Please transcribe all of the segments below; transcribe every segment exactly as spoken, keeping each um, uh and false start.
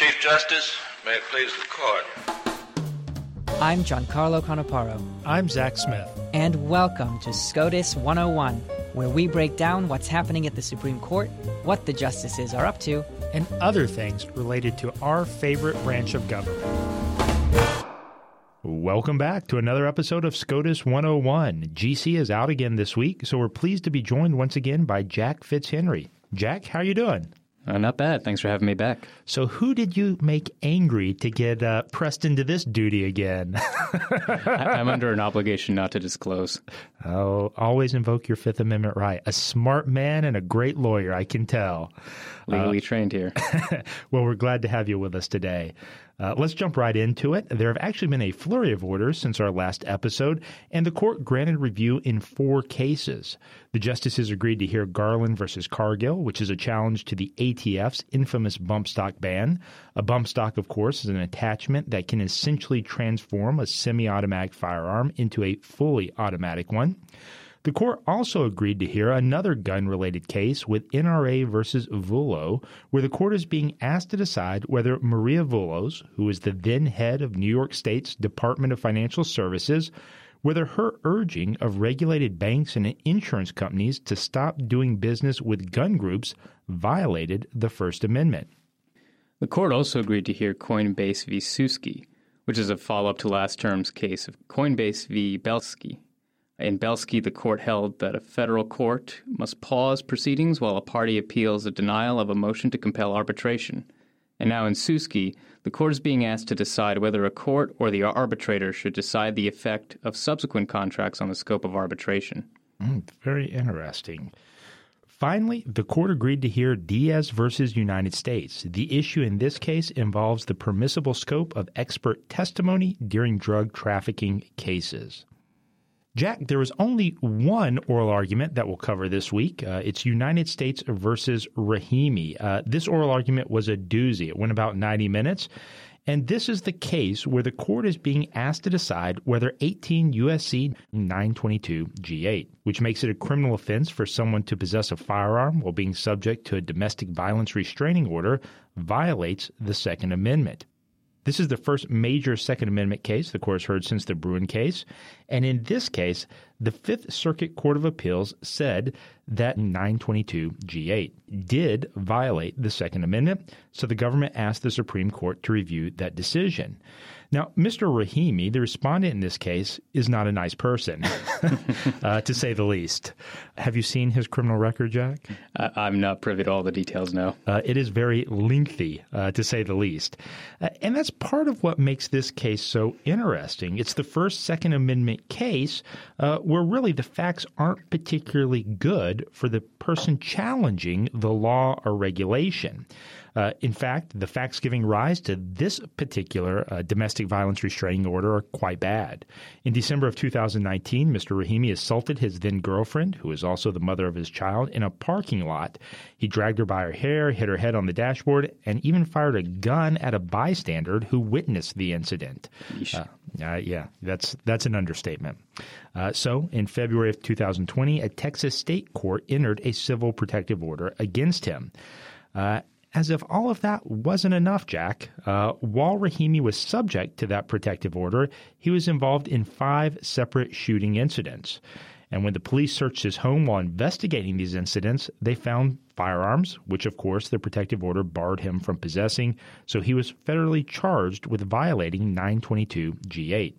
Chief Justice, may it please the court. I'm Giancarlo Conoparo. I'm Zach Smith. And welcome to SCOTUS one oh one, where we break down what's happening at the Supreme Court, what the justices are up to, and other things related to our favorite branch of government. Welcome back to another episode of SCOTUS one oh one. G C is out again this week, so we're pleased to be joined once again by Jack FitzHenry. Jack, how are you doing? Uh, not bad. Thanks for having me back. So who did you make angry to get uh, pressed into this duty again? I- I'm under an obligation not to disclose. Oh, always invoke your Fifth Amendment right. A smart man and a great lawyer, I can tell. Legally uh, trained here. Well, we're glad to have you with us today. Uh, let's jump right into it. There have actually been a flurry of orders since our last episode, and the court granted review in four cases. The justices agreed to hear Garland versus Cargill, which is a challenge to the A T F's infamous bump stock ban. A bump stock, of course, is an attachment that can essentially transform a semi-automatic firearm into a fully automatic one. The court also agreed to hear another gun-related case with N R A versus Vulo, where the court is being asked to decide whether Maria Vulo, who was the then head of New York State's Department of Financial Services, whether her urging of regulated banks and insurance companies to stop doing business with gun groups violated the First Amendment. The court also agreed to hear Coinbase v. Suski, which is a follow-up to last term's case of Coinbase v. Bielski. In Bielski, the court held that a federal court must pause proceedings while a party appeals a denial of a motion to compel arbitration. And now in Suski, the court is being asked to decide whether a court or the arbitrator should decide the effect of subsequent contracts on the scope of arbitration. Mm, very interesting. Finally, the court agreed to hear Diaz versus United States. The issue in this case involves the permissible scope of expert testimony during drug trafficking cases. Jack, there is only one oral argument that we'll cover this week. Uh, it's United States versus Rahimi. Uh, this oral argument was a doozy. It went about ninety minutes. And this is the case where the court is being asked to decide whether eighteen U S C nine twenty-two G eight, which makes it a criminal offense for someone to possess a firearm while being subject to a domestic violence restraining order, violates the Second Amendment. This is the first major Second Amendment case the court has heard since the Bruen case, and in this case, the Fifth Circuit Court of Appeals said that nine twenty-two G eight did violate the Second Amendment, so the government asked the Supreme Court to review that decision. Now, Mister Rahimi, the respondent in this case, is not a nice person, uh, to say the least. Have you seen his criminal record, Jack? I- I'm not privy to all the details, no. Uh, it is very lengthy, uh, to say the least. Uh, and that's part of what makes this case so interesting. It's the first Second Amendment case uh, where really the facts aren't particularly good for the person challenging the law or regulation. Uh, in fact, the facts giving rise to this particular uh, domestic violence restraining order are quite bad. In December of two thousand nineteen, Mister Rahimi assaulted his then-girlfriend, who is also the mother of his child, in a parking lot. He dragged her by her hair, hit her head on the dashboard, and even fired a gun at a bystander who witnessed the incident. Uh, uh, yeah, that's, that's an understatement. Uh, so, in February of two thousand twenty, a Texas state court entered a civil protective order against him. Uh, As if all of that wasn't enough, Jack, uh, while Rahimi was subject to that protective order, he was involved in five separate shooting incidents. And when the police searched his home while investigating these incidents, they found firearms, which, of course, the protective order barred him from possessing, so he was federally charged with violating nine twenty-two G eight.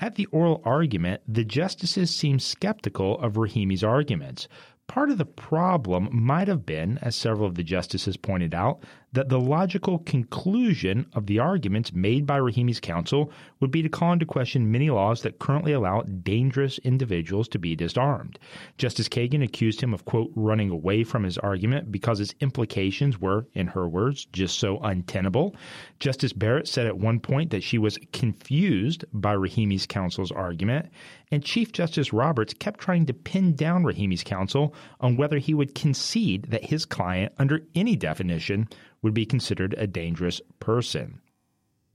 At the oral argument, the justices seemed skeptical of Rahimi's arguments. Part of the problem might have been, as several of the justices pointed out, that the logical conclusion of the arguments made by Rahimi's counsel would be to call into question many laws that currently allow dangerous individuals to be disarmed. Justice Kagan accused him of, quote, running away from his argument because its implications were, in her words, just so untenable. Justice Barrett said at one point that she was confused by Rahimi's counsel's argument, and Chief Justice Roberts kept trying to pin down Rahimi's counsel on whether he would concede that his client, under any definition, would be considered a dangerous person.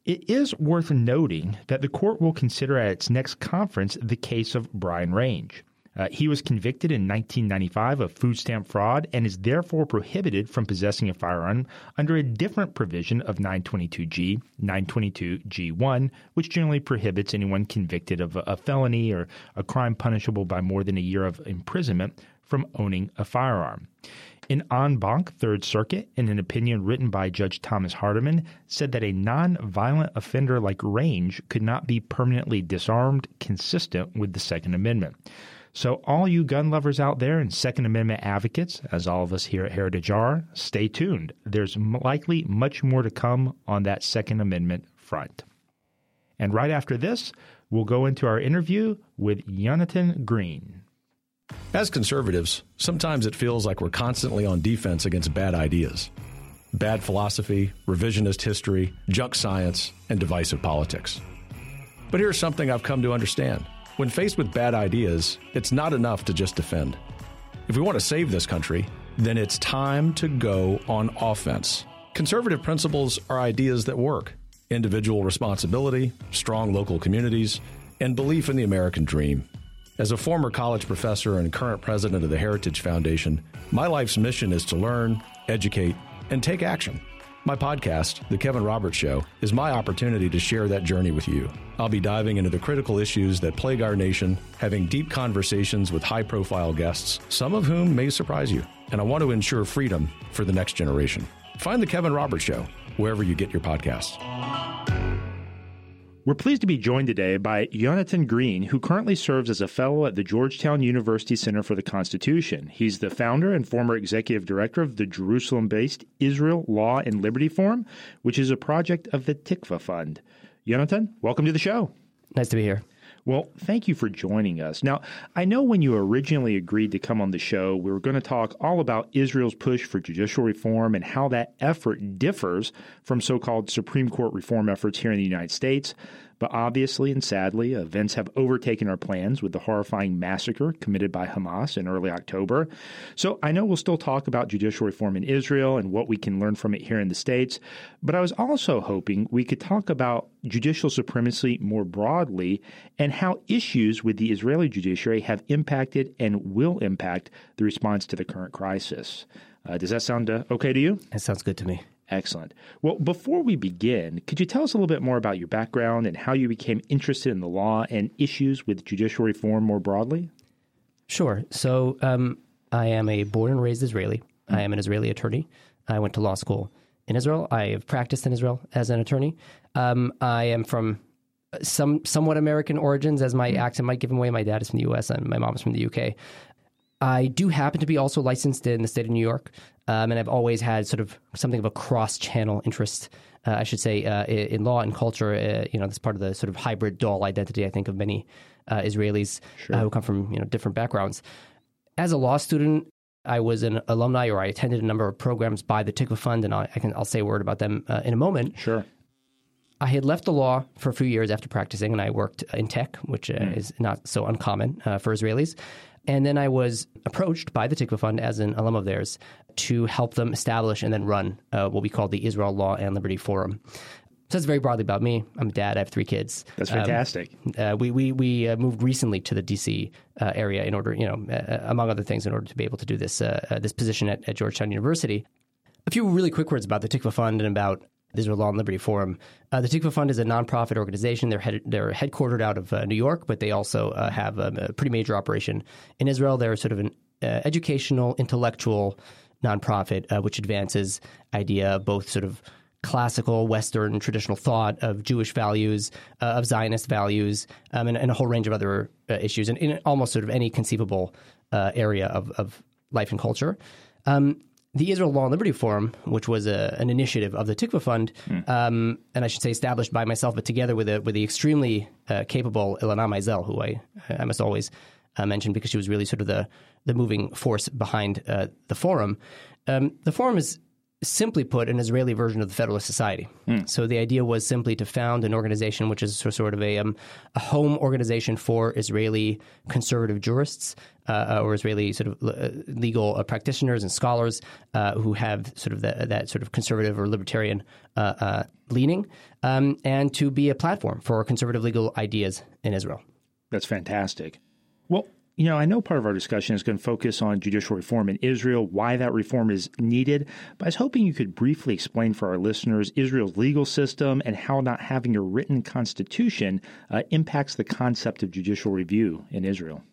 It is worth noting that the court will consider at its next conference the case of Brian Range. Uh, he was convicted in nineteen ninety-five of food stamp fraud and is therefore prohibited from possessing a firearm under a different provision of nine twenty-two G, nine twenty-two G one, which generally prohibits anyone convicted of a, a felony or a crime punishable by more than a year of imprisonment from owning a firearm. An en banc Third Circuit, in an opinion written by Judge Thomas Hardiman, said that a non-violent offender like Range could not be permanently disarmed, consistent with the Second Amendment. So all you gun lovers out there and Second Amendment advocates, as all of us here at Heritage are, stay tuned. There's likely much more to come on that Second Amendment front. And right after this, we'll go into our interview with Yonatan Green. As conservatives, sometimes it feels like we're constantly on defense against bad ideas, bad philosophy, revisionist history, junk science, and divisive politics. But here's something I've come to understand. When faced with bad ideas, it's not enough to just defend. If we want to save this country, then it's time to go on offense. Conservative principles are ideas that work: individual responsibility, strong local communities, and belief in the American dream. As a former college professor and current president of the Heritage Foundation, my life's mission is to learn, educate, and take action. My podcast, The Kevin Roberts Show, is my opportunity to share that journey with you. I'll be diving into the critical issues that plague our nation, having deep conversations with high-profile guests, some of whom may surprise you. And I want to ensure freedom for the next generation. Find The Kevin Roberts Show wherever you get your podcasts. We're pleased to be joined today by Yonatan Green, who currently serves as a fellow at the Georgetown University Center for the Constitution. He's the founder and former executive director of the Jerusalem-based Israel Law and Liberty Forum, which is a project of the Tikva Fund. Yonatan, welcome to the show. Nice to be here. Well, thank you for joining us. Now, I know when you originally agreed to come on the show, we were going to talk all about Israel's push for judicial reform and how that effort differs from so-called Supreme Court reform efforts here in the United States. But obviously and sadly, events have overtaken our plans with the horrifying massacre committed by Hamas in early October. So I know we'll still talk about judicial reform in Israel and what we can learn from it here in the States. But I was also hoping we could talk about judicial supremacy more broadly and how issues with the Israeli judiciary have impacted and will impact the response to the current crisis. Uh, does that sound uh, okay to you? That sounds good to me. Excellent. Well, before we begin, could you tell us a little bit more about your background and how you became interested in the law and issues with judicial reform more broadly? Sure. So um, I am a born and raised Israeli. Mm-hmm. I am an Israeli attorney. I went to law school in Israel. I have practiced in Israel as an attorney. Um, I am from some somewhat American origins, as my mm-hmm. accent might give away. My dad is from the U S and my mom is from the U K. I do happen to be also licensed in the state of New York, um, and I've always had sort of something of a cross-channel interest, uh, I should say, uh, in law and culture. Uh, you know, that's part of the sort of hybrid dual identity, I think, of many uh, Israelis sure. uh, who come from, you know, different backgrounds. As a law student, I was an alumni, or I attended a number of programs by the Tikva Fund, and I, I can, I'll say a word about them uh, in a moment. Sure. I had left the law for a few years after practicing, and I worked in tech, which uh, mm. is not so uncommon uh, for Israelis. And then I was approached by the Tikva Fund as an alum of theirs to help them establish and then run uh, what we call the Israel Law and Liberty Forum. So that's very broadly about me. I'm a dad. I have three kids. That's fantastic. Um, uh, we we, we uh, moved recently to the D C uh, area in order, you know, uh, among other things, in order to be able to do this uh, uh, this position at, at Georgetown University. A few really quick words about the Tikva Fund and about the Israel Law and Liberty Forum. Uh, the Tikva Fund is a nonprofit organization. They're head, they're headquartered out of uh, New York, but they also uh, have a, a pretty major operation in Israel. They're sort of an uh, educational, intellectual nonprofit, uh, which advances idea both sort of classical, Western, traditional thought of Jewish values, uh, of Zionist values, um, and, and a whole range of other uh, issues, and in almost sort of any conceivable uh, area of, of life and culture. Um, The Israel Law and Liberty Forum, which was a, an initiative of the Tikva Fund, mm. um, and I should say established by myself, but together with a, with the extremely uh, capable Ilana Mizel, who I, I must always uh, mention because she was really sort of the, the moving force behind uh, the forum. Um, the forum is, simply put, an Israeli version of the Federalist Society. Mm. So the idea was simply to found an organization which is sort of a, um, a home organization for Israeli conservative jurists uh, or Israeli sort of l- legal uh, practitioners and scholars uh, who have sort of the, that sort of conservative or libertarian uh, uh, leaning, um, and to be a platform for conservative legal ideas in Israel. That's fantastic. Well, You know, I know part of our discussion is going to focus on judicial reform in Israel, why that reform is needed, but I was hoping you could briefly explain for our listeners Israel's legal system and how not having a written constitution uh, impacts the concept of judicial review in Israel.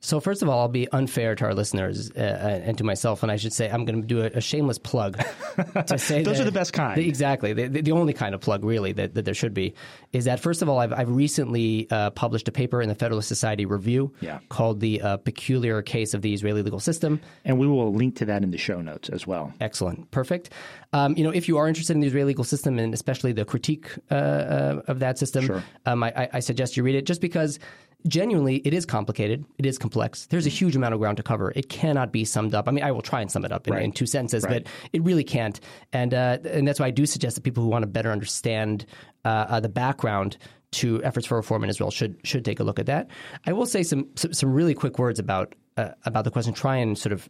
So first of all, I'll be unfair to our listeners uh, and to myself, and I should say I'm going to do a, a shameless plug to say Those that, are the best kind. The, exactly. The, the only kind of plug, really, that, that there should be is that, first of all, I've, I've recently uh, published a paper in the Federalist Society Review yeah. called The uh, Peculiar Case of the Israeli Legal System. And we will link to that in the show notes as well. Excellent. Perfect. Um, you know, if you are interested in the Israeli legal system and especially the critique uh, uh, of that system, sure. um, I, I suggest you read it just because genuinely it is complicated. It is complex. There's a huge amount of ground to cover. It cannot be summed up. I mean, I will try and sum it up in, right. in two sentences, right. but it really can't. And uh, and that's why I do suggest that people who want to better understand uh, uh, the background to efforts for reform in Israel should should take a look at that. I will say some some, some really quick words about uh, about the question, try and sort of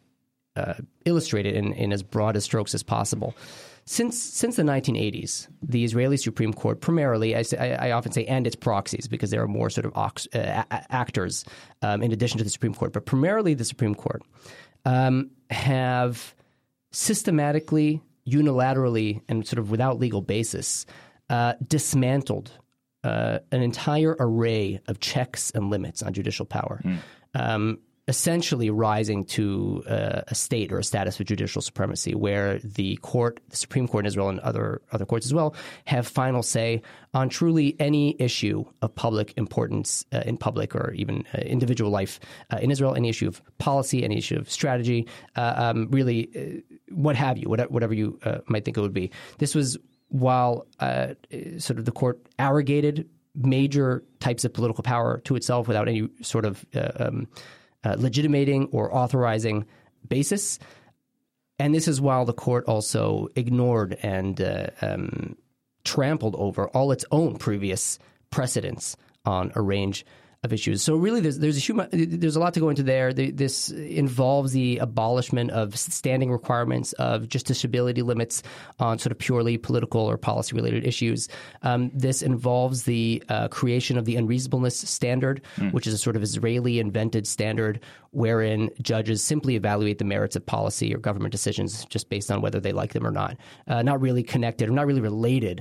Uh, illustrate it in, in as broad a strokes as possible. Since since the nineteen eighties, the Israeli Supreme Court primarily, I, say, I, I often say, and its proxies, because there are more sort of ox, uh, a- actors um, in addition to the Supreme Court, but primarily the Supreme Court, um, have systematically, unilaterally, and sort of without legal basis, uh, dismantled uh, an entire array of checks and limits on judicial power. Mm. Um essentially rising to uh, a state or a status of judicial supremacy where the court, the Supreme Court in Israel and other other courts as well, have final say on truly any issue of public importance uh, in public or even uh, individual life uh, in Israel, any issue of policy, any issue of strategy, uh, um, really, uh, what have you, whatever, whatever you uh, might think it would be. This was while uh, sort of the court arrogated major types of political power to itself without any sort of uh, um, Uh, legitimating or authorizing basis. And this is while the court also ignored and uh, um, trampled over all its own previous precedents on a range of issues. So really there's there's a, human, there's a lot to go into there. The, this involves the abolishment of standing requirements, of justiciability limits on sort of purely political or policy-related issues. Um, this involves the uh, creation of the unreasonableness standard, mm. which is a sort of Israeli-invented standard wherein judges simply evaluate the merits of policy or government decisions just based on whether they like them or not, uh, not really connected or not really related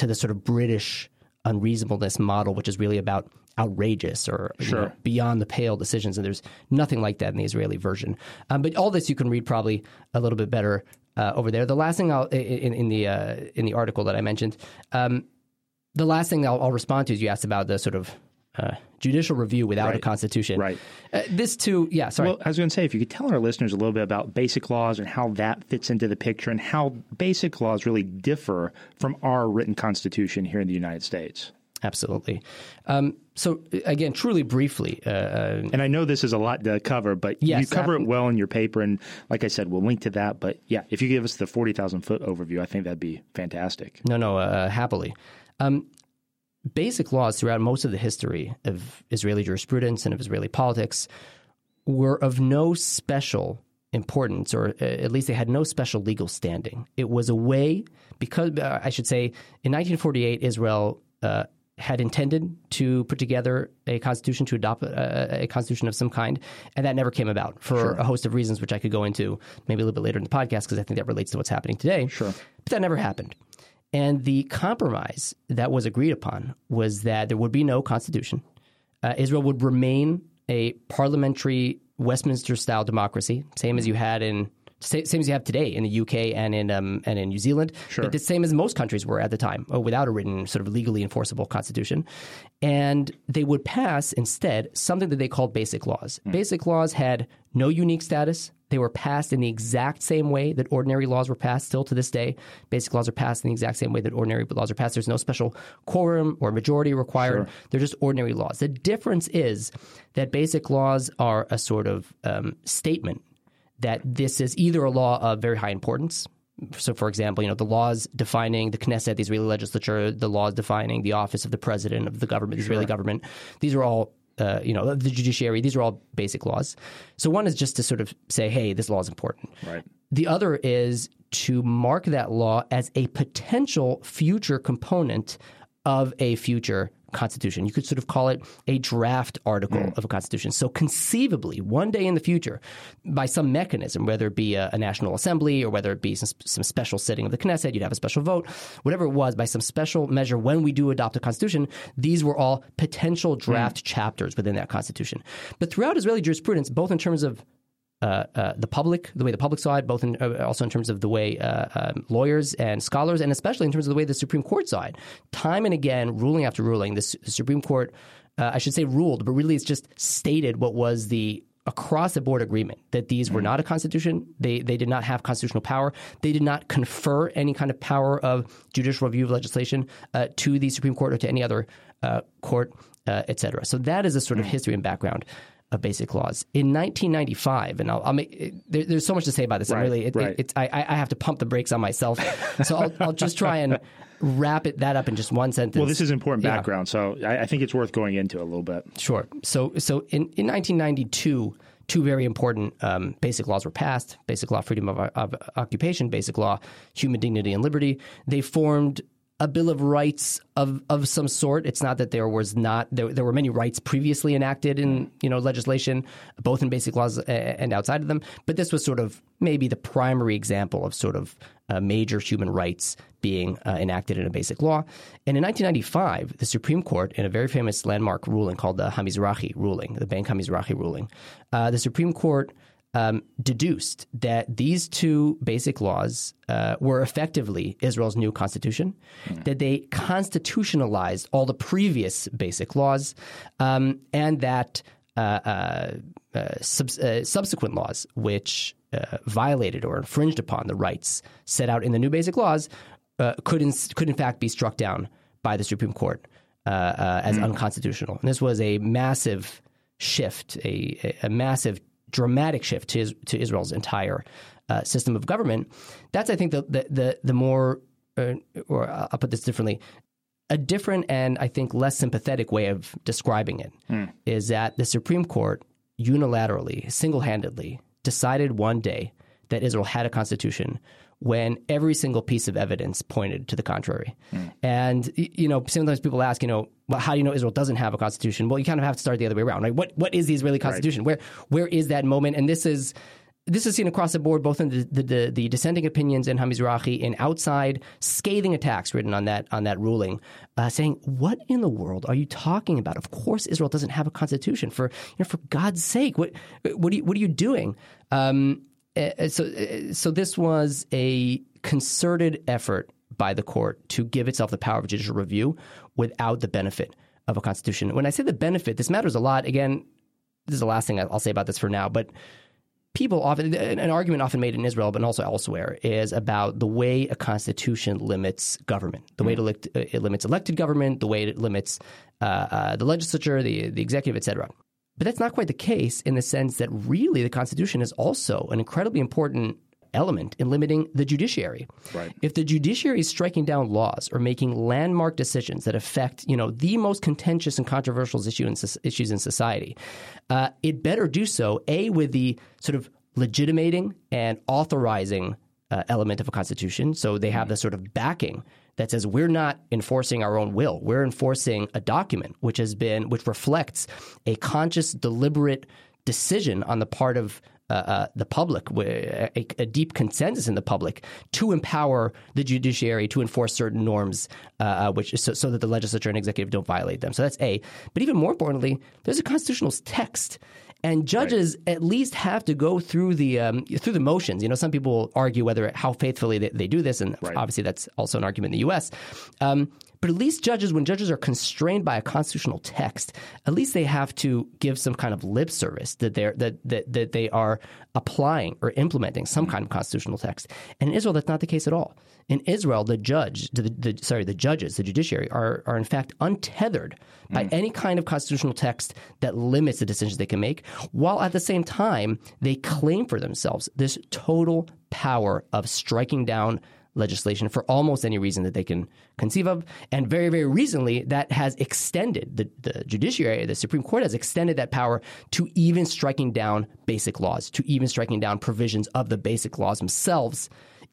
to the sort of British unreasonableness model, which is really about outrageous or sure. you know, beyond the pale decisions. And there's nothing like that in the Israeli version. Um, but all this you can read probably a little bit better uh, over there. The last thing I'll, in, in the uh, in the article that I mentioned, um, the last thing I'll, I'll respond to is you asked about the sort of uh, judicial review without right. a constitution. Right. Uh, this too, yeah, sorry. Well, I was going to say, if you could tell our listeners a little bit about basic laws and how that fits into the picture and how basic laws really differ from our written constitution here in the United States. Absolutely. Um, so, again, truly briefly. Uh, and I know this is a lot to cover, but yes, you cover ab- it well in your paper. And like I said, we'll link to that. But yeah, if you give us the forty thousand foot overview, I think that'd be fantastic. No, no, uh, happily. Um, basic laws throughout most of the history of Israeli jurisprudence and of Israeli politics were of no special importance, or at least they had no special legal standing. It was a way, because uh, I should say, in nineteen forty-eight, Israel uh, had intended to put together a constitution, to adopt a, a constitution of some kind, and that never came about for sure. a host of reasons, which I could go into maybe a little bit later in the podcast, because I think that relates to what's happening today. Sure. But that never happened. And the compromise that was agreed upon was that there would be no constitution. Uh, Israel would remain a parliamentary Westminster-style democracy, same as you had in same, same as you have today in the U K and in um, and in New Zealand, sure. but the same as most countries were at the time, without a written sort of legally enforceable constitution. And they would pass instead something that they called basic laws. Mm. Basic laws had no unique status. They were passed in the exact same way that ordinary laws were passed. Still to this day, basic laws are passed in the exact same way that ordinary laws are passed. There's no special quorum or majority required. Sure. They're just ordinary laws. The difference is that basic laws are a sort of um, statement that this is either a law of very high importance. So, for example, you know, the laws defining the Knesset, the Israeli legislature, the laws defining the office of the president of the government, the sure. Israeli government, these are all Uh, you know, the judiciary, these are all basic laws. So one is just to sort of say, hey, this law is important. Right. The other is to mark that law as a potential future component of a future Constitution. You could sort of call it a draft article mm. of a Constitution. So conceivably, one day in the future, by some mechanism, whether it be a, a National Assembly or whether it be some, some special sitting of the Knesset, you'd have a special vote, whatever it was, by some special measure, when we do adopt a Constitution, these were all potential draft mm. chapters within that Constitution. But throughout Israeli jurisprudence, both in terms of Uh, uh, the public, the way the public saw it, both in, uh, also in terms of the way uh, um, lawyers and scholars, and especially in terms of the way the Supreme Court saw it. Time and again, ruling after ruling, the, Su- the Supreme Court, uh, I should say ruled, but really it's just stated what was the across-the-board agreement, that these were not a constitution. They they did not have constitutional power. They did not confer any kind of power of judicial review of legislation uh, to the Supreme Court or to any other uh, court, uh, et cetera. So that is a sort of history and background of basic laws. In nineteen ninety-five, and I'll, I'll make there, there's so much to say about this. Right, and really, it, right. it, it's I, I have to pump the brakes on myself, so I'll, I'll just try and wrap it that up in just one sentence. Well, this is important yeah. background, so I, I think it's worth going into a little bit. Sure. So, so in, in nineteen ninety-two, two very important um, basic laws were passed: Basic Law, Freedom of, of Occupation; Basic Law, Human Dignity and Liberty. They formed a Bill of Rights of, of some sort. It's not that there was not there, there were many rights previously enacted in you know legislation, both in basic laws and outside of them. But this was sort of maybe the primary example of sort of uh, major human rights being uh, enacted in a basic law. And in nineteen ninety-five, the Supreme Court, in a very famous landmark ruling called the Hamizrahi ruling, the Bank Hamizrahi ruling, uh, the Supreme Court Um, deduced that these two basic laws uh, were effectively Israel's new constitution, mm. that they constitutionalized all the previous basic laws, um, and that uh, uh, uh, sub- uh, subsequent laws which uh, violated or infringed upon the rights set out in the new basic laws uh, could, in, could in fact be struck down by the Supreme Court uh, uh, as mm. unconstitutional. And this was a massive shift, a, a massive dramatic shift to, to Israel's entire uh, system of government. That's, I think, the the the, the more, uh, or I'll put this differently, a different and I think less sympathetic way of describing it mm. is that the Supreme Court unilaterally, single-handedly decided one day that Israel had a constitution when every single piece of evidence pointed to the contrary. Mm. And, you know, sometimes people ask, you know, well, how do you know Israel doesn't have a constitution? Well, you kind of have to start the other way around. Right? What What is the Israeli constitution? Right. Where Where is that moment? And this is this is seen across the board, both in the the, the, the dissenting opinions in Hamizrahi and outside, scathing attacks written on that on that ruling, uh, saying, what in the world are you talking about? Of course Israel doesn't have a constitution. For you know, for God's sake, what what are you, what are you doing? Um Uh, so, uh, so this was a concerted effort by the court to give itself the power of judicial review without the benefit of a constitution. When I say the benefit, this matters a lot. Again, this is the last thing I'll say about this for now, but people often, an argument often made in Israel, but also elsewhere, is about the way a constitution limits government, the mm-hmm. way it, elect, it limits elected government, the way it limits uh, uh, the legislature, the, the executive, et cetera. But that's not quite the case in the sense that really the Constitution is also an incredibly important element in limiting the judiciary. Right. If the judiciary is striking down laws or making landmark decisions that affect, you know, the most contentious and controversial issue in, issues in society, uh, it better do so, A, with the sort of legitimating and authorizing uh, element of a Constitution. So they have the sort of backing that says we're not enforcing our own will. We're enforcing a document which has been, which reflects a conscious, deliberate decision on the part of uh, uh, the public, a, a deep consensus in the public to empower the judiciary to enforce certain norms, uh, which so, so that the legislature and executive don't violate them. So that's A. But even more importantly, there's a constitutional text. And judges right. at least have to go through the um, through the motions. You know, some people argue whether how faithfully they, they do this, and right. obviously that's also an argument in the U S. Um, but at least judges, when judges are constrained by a constitutional text, at least they have to give some kind of lip service that they're that that, that they are applying or implementing some kind of constitutional text. And in Israel, that's not the case at all. In Israel, the judge, the, the, sorry, the judges, the judiciary are are in fact untethered mm. by any kind of constitutional text that limits the decisions they can make, while at the same time they claim for themselves this total power of striking down legislation for almost any reason that they can conceive of. And very, very recently, that has extended, the, the judiciary, the Supreme Court has extended that power to even striking down basic laws, to even striking down provisions of the basic laws themselves,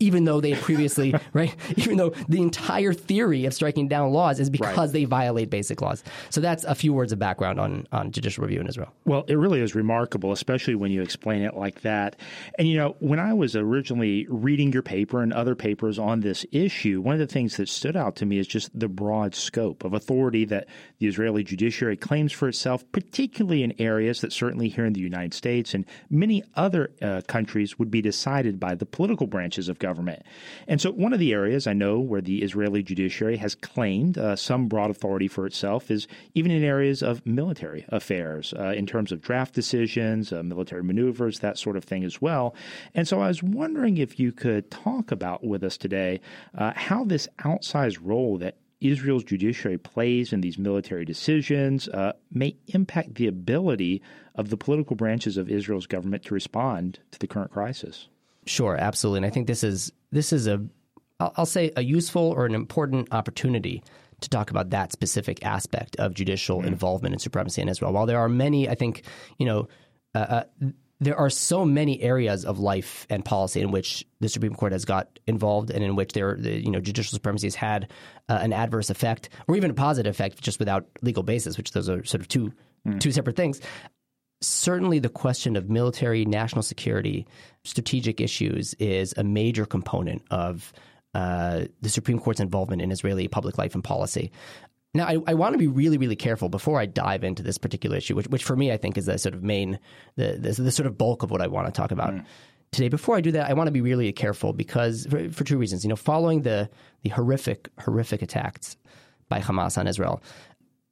even though they previously, right? Even though the entire theory of striking down laws is because right. they violate basic laws. So that's a few words of background on, on judicial review in Israel. Well, it really is remarkable, especially when you explain it like that. And, you know, when I was originally reading your paper and other papers on this issue, one of the things that stood out to me is just the broad scope of authority that the Israeli judiciary claims for itself, particularly in areas that certainly here in the United States and many other uh, countries would be decided by the political branches of government. And so one of the areas I know where the Israeli judiciary has claimed uh, some broad authority for itself is even in areas of military affairs, uh, in terms of draft decisions, uh, military maneuvers, that sort of thing as well. And so I was wondering if you could talk about with us today uh, how this outsized role that Israel's judiciary plays in these military decisions uh, may impact the ability of the political branches of Israel's government to respond to the current crisis. Sure, absolutely. And I think this is this is a, I'll say, a useful or an important opportunity to talk about that specific aspect of judicial mm-hmm. involvement in supremacy in Israel. While there are many, I think, you know, uh, uh, there are so many areas of life and policy in which the Supreme Court has got involved and in which there, you know, judicial supremacy has had uh, an adverse effect or even a positive effect just without legal basis, which those are sort of two mm. two separate things. Certainly the question of military, national security, strategic issues is a major component of uh, the Supreme Court's involvement in Israeli public life and policy. Now, I, I want to be really, really careful before I dive into this particular issue, which, which for me, I think is the sort of main, the, the, the sort of bulk of what I want to talk about mm. today. Before I do that, I want to be really careful because for, for two reasons. You know, following the the horrific, horrific attacks by Hamas on Israel,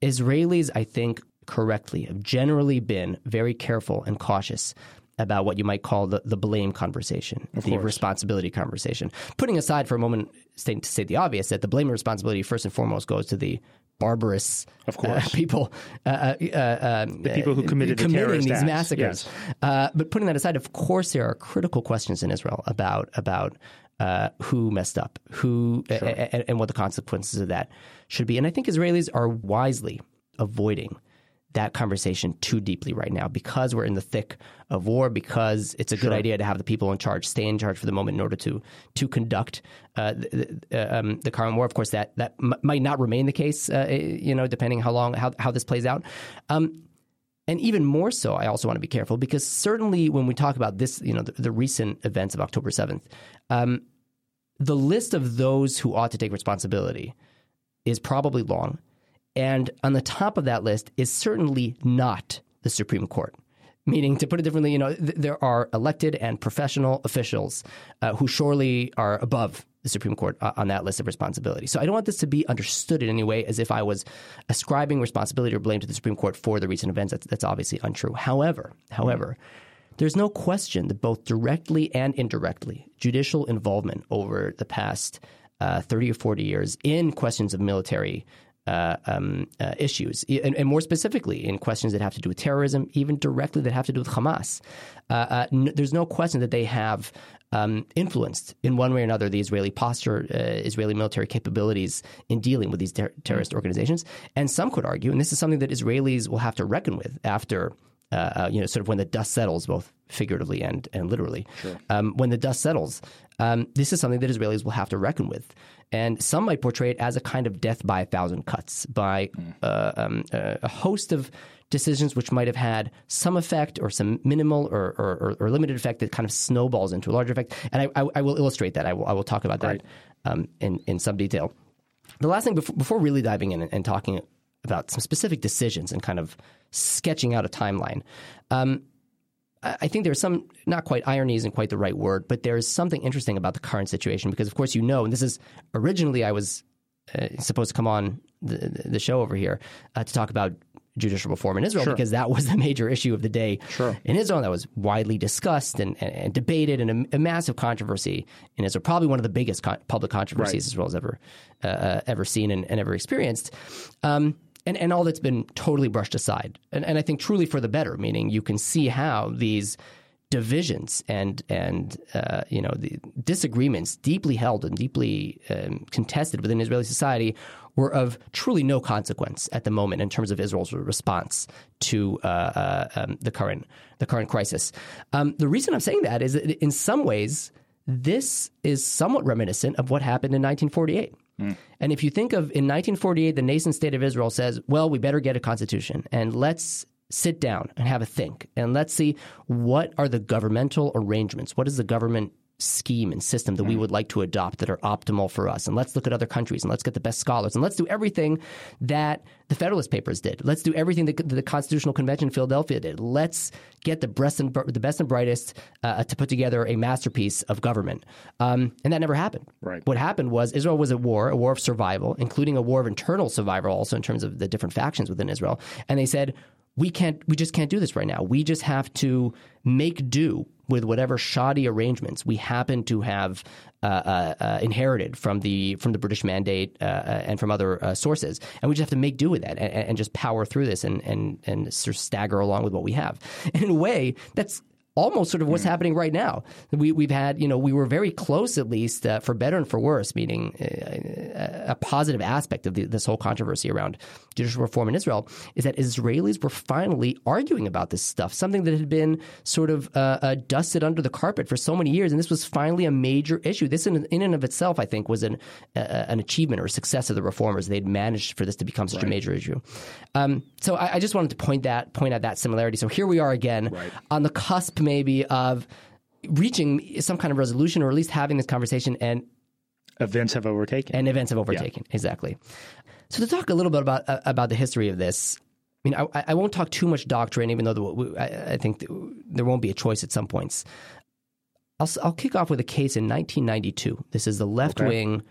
Israelis, I think, correctly have generally been very careful and cautious about what you might call the, the blame conversation, of the course. responsibility conversation. Putting aside for a moment, to state the obvious, that the blame and responsibility first and foremost goes to the barbarous of course. Uh, people, uh, uh, uh, the people who committed uh, the committing these acts. massacres. Yes. Uh, but putting that aside, of course, there are critical questions in Israel about about uh, who messed up, who, sure. uh, and, and what the consequences of that should be. And I think Israelis are wisely avoiding that conversation too deeply right now because we're in the thick of war, because it's a sure. good idea to have the people in charge stay in charge for the moment in order to to conduct uh, the, uh, um, the current war. Of course, that that m- might not remain the case, uh, you know, depending how long how, how this plays out. Um, and even more so, I also want to be careful because certainly when we talk about this, you know, the, the recent events of October seventh, um, the list of those who ought to take responsibility is probably long. And on the top of that list is certainly not the Supreme Court. Meaning, to put it differently, you know, th- there are elected and professional officials uh, who surely are above the Supreme Court uh, on that list of responsibility. So I don't want this to be understood in any way as if I was ascribing responsibility or blame to the Supreme Court for the recent events. That's, that's obviously untrue. However, however, there's no question that both directly and indirectly judicial involvement over the past uh, thirty or forty years in questions of military Uh, um, uh, issues, and, and more specifically in questions that have to do with terrorism, even directly that have to do with Hamas. Uh, uh, n- there's no question that they have um, influenced in one way or another the Israeli posture, uh, Israeli military capabilities in dealing with these ter- terrorist organizations. And some could argue, and this is something that Israelis will have to reckon with after, uh, uh, you know, sort of when the dust settles, both figuratively and, and literally, sure. um, when the dust settles, um, this is something that Israelis will have to reckon with. And some might portray it as a kind of death by a thousand cuts, by uh, um, a host of decisions which might have had some effect or some minimal or, or, or limited effect that kind of snowballs into a larger effect. And I, I, I will illustrate that. I will, I will talk about right. that um, in, in some detail. The last thing, before, before really diving in and, and talking about some specific decisions and kind of sketching out a timeline, um, I think there's some, not quite irony isn't quite the right word, but there is something interesting about the current situation because, of course, you know, and this is originally I was uh, supposed to come on the, the show over here uh, to talk about judicial reform in Israel sure. because that was the major issue of the day sure. in Israel. That was widely discussed and, and, and debated and a, a massive controversy in Israel, probably one of the biggest con- public controversies right. Israel has ever, uh, ever seen and, and ever experienced. Um And and all that's been totally brushed aside, and and I think truly for the better. Meaning, you can see how these divisions and and uh, you know the disagreements, deeply held and deeply um, contested within Israeli society, were of truly no consequence at the moment in terms of Israel's response to uh, uh, um, the current the current crisis. Um, the reason I'm saying that is that in some ways This is somewhat reminiscent of what happened in nineteen forty-eight. Mm. And if you think of in nineteen forty-eight, the nascent state of Israel says, well, we better get a constitution and let's sit down and have a think. And let's see, what are the governmental arrangements? What is the government scheme and system that mm. we would like to adopt that are optimal for us? And let's look at other countries and let's get the best scholars and let's do everything that the Federalist Papers did. Let's do everything that the Constitutional Convention in Philadelphia did. Let's get the best and, the best and brightest uh, to put together a masterpiece of government. Um, and that never happened. Right. What happened was Israel was at war, a war of survival, including a war of internal survival also in terms of the different factions within Israel. And they said, we can't. We just can't do this right now. We just have to make do with whatever shoddy arrangements we happen to have uh, uh, uh, inherited from the from the British Mandate uh, uh, and from other uh, sources, and we just have to make do with that and, and just power through this and and and sort of stagger along with what we have. And in a way, that's almost sort of what's mm. happening right now. We, we've had, you know, we were very close, at least uh, for better and for worse, meaning uh, a positive aspect of the, this whole controversy around judicial reform in Israel is that Israelis were finally arguing about this stuff, something that had been sort of uh, uh, dusted under the carpet for so many years. And this was finally a major issue. This in, in and of itself, I think, was an uh, an achievement or a success of the reformers. They'd managed for this to become such right. a major issue. Um, so I, I just wanted to point that point out that similarity. So here we are again right. on the cusp maybe of reaching some kind of resolution or at least having this conversation, and events have overtaken. And events have overtaken, yeah. Exactly. So to talk a little bit about uh, about the history of this, I mean, I, I won't talk too much doctrine, even though the, I, I think there won't be a choice at some points. I'll, I'll kick off with a case in nineteen ninety-two. This is the left-wing okay.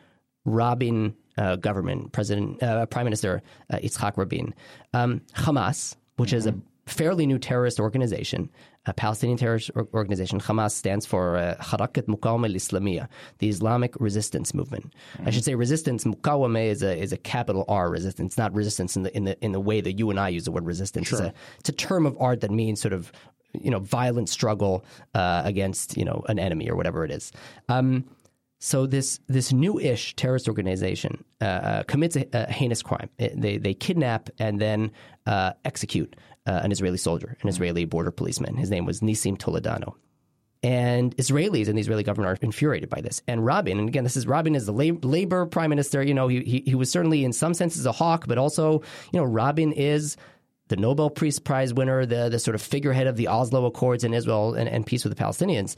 Rabin uh, government, President, uh, Prime Minister uh, Yitzhak Rabin. Um, Hamas, which mm-hmm. is a fairly new terrorist organization, a Palestinian terrorist organization. Hamas stands for uh, Harakat Mukawama al-Islamiyya, the Islamic resistance movement. Mm-hmm. I should say resistance. Mukawama is a is a capital R resistance, not resistance in the in the in the way that you and I use the word resistance. Sure. It's a, it's a term of art that means sort of, you know, violent struggle uh, against, you know, an enemy or whatever it is. Um, so this this new-ish terrorist organization uh, commits a, a heinous crime. It, they they kidnap and then uh, execute. Uh, an Israeli soldier, an Israeli border policeman. His name was Nissim Toledano. And Israelis and the Israeli government are infuriated by this. And Rabin, and again, this is Rabin is the lab, labor prime minister. You know, he, he he was certainly in some senses a hawk, but also, you know, Rabin is the Nobel Peace Prize winner, the, the sort of figurehead of the Oslo Accords in Israel and, and peace with the Palestinians.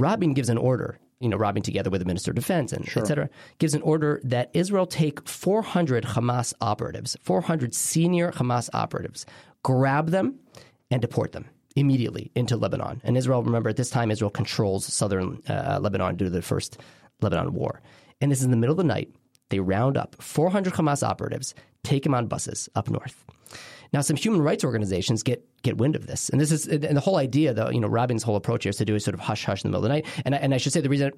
Rabin gives an order, you know, Rabin together with the Minister of Defense and sure. et cetera, gives an order that Israel take four hundred Hamas operatives, four hundred senior Hamas operatives, grab them and deport them immediately into Lebanon. And Israel, remember, at this time, Israel controls southern uh, Lebanon due to the first Lebanon war. And this is in the middle of the night. They round up four hundred Hamas operatives, take them on buses up north. Now, some human rights organizations get get wind of this, and this is and the whole idea, though, you know, Rabin's whole approach here is to do is sort of hush hush in the middle of the night. And I, and I should say the reason